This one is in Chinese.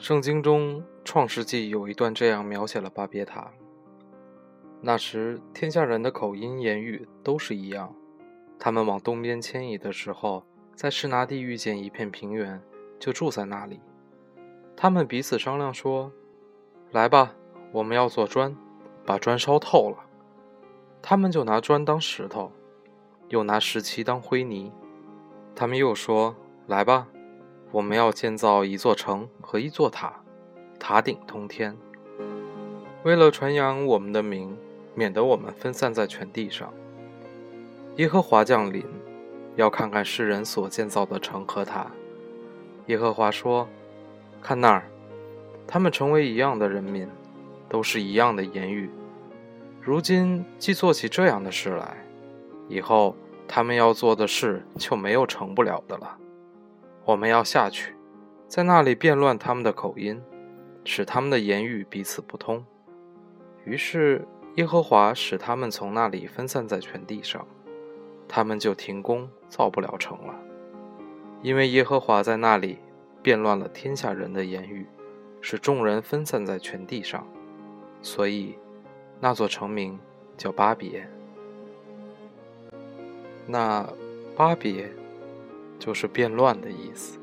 圣经中《创世纪》有一段这样描写了巴别塔：那时天下人的口音言语都是一样，他们往东边迁移的时候，在示拿地遇见一片平原，就住在那里。他们彼此商量说，来吧，我们要做砖，把砖烧透了。他们就拿砖当石头，又拿石器当灰泥。他们又说，来吧，我们要建造一座城和一座塔，塔顶通天，为了传扬我们的名，免得我们分散在全地上。耶和华降临，要看看世人所建造的城和塔。耶和华说，看那儿，他们成为一样的人民，都是一样的言语。如今既做起这样的事来，以后他们要做的事就没有成不了的了。我们要下去，在那里变乱他们的口音，使他们的言语彼此不通。于是耶和华使他们从那里分散在全地上，他们就停工，造不了城了，因为耶和华在那里变乱了天下人的言语，使众人分散在全地上，所以那座城名叫巴别。那巴别就是变乱的意思。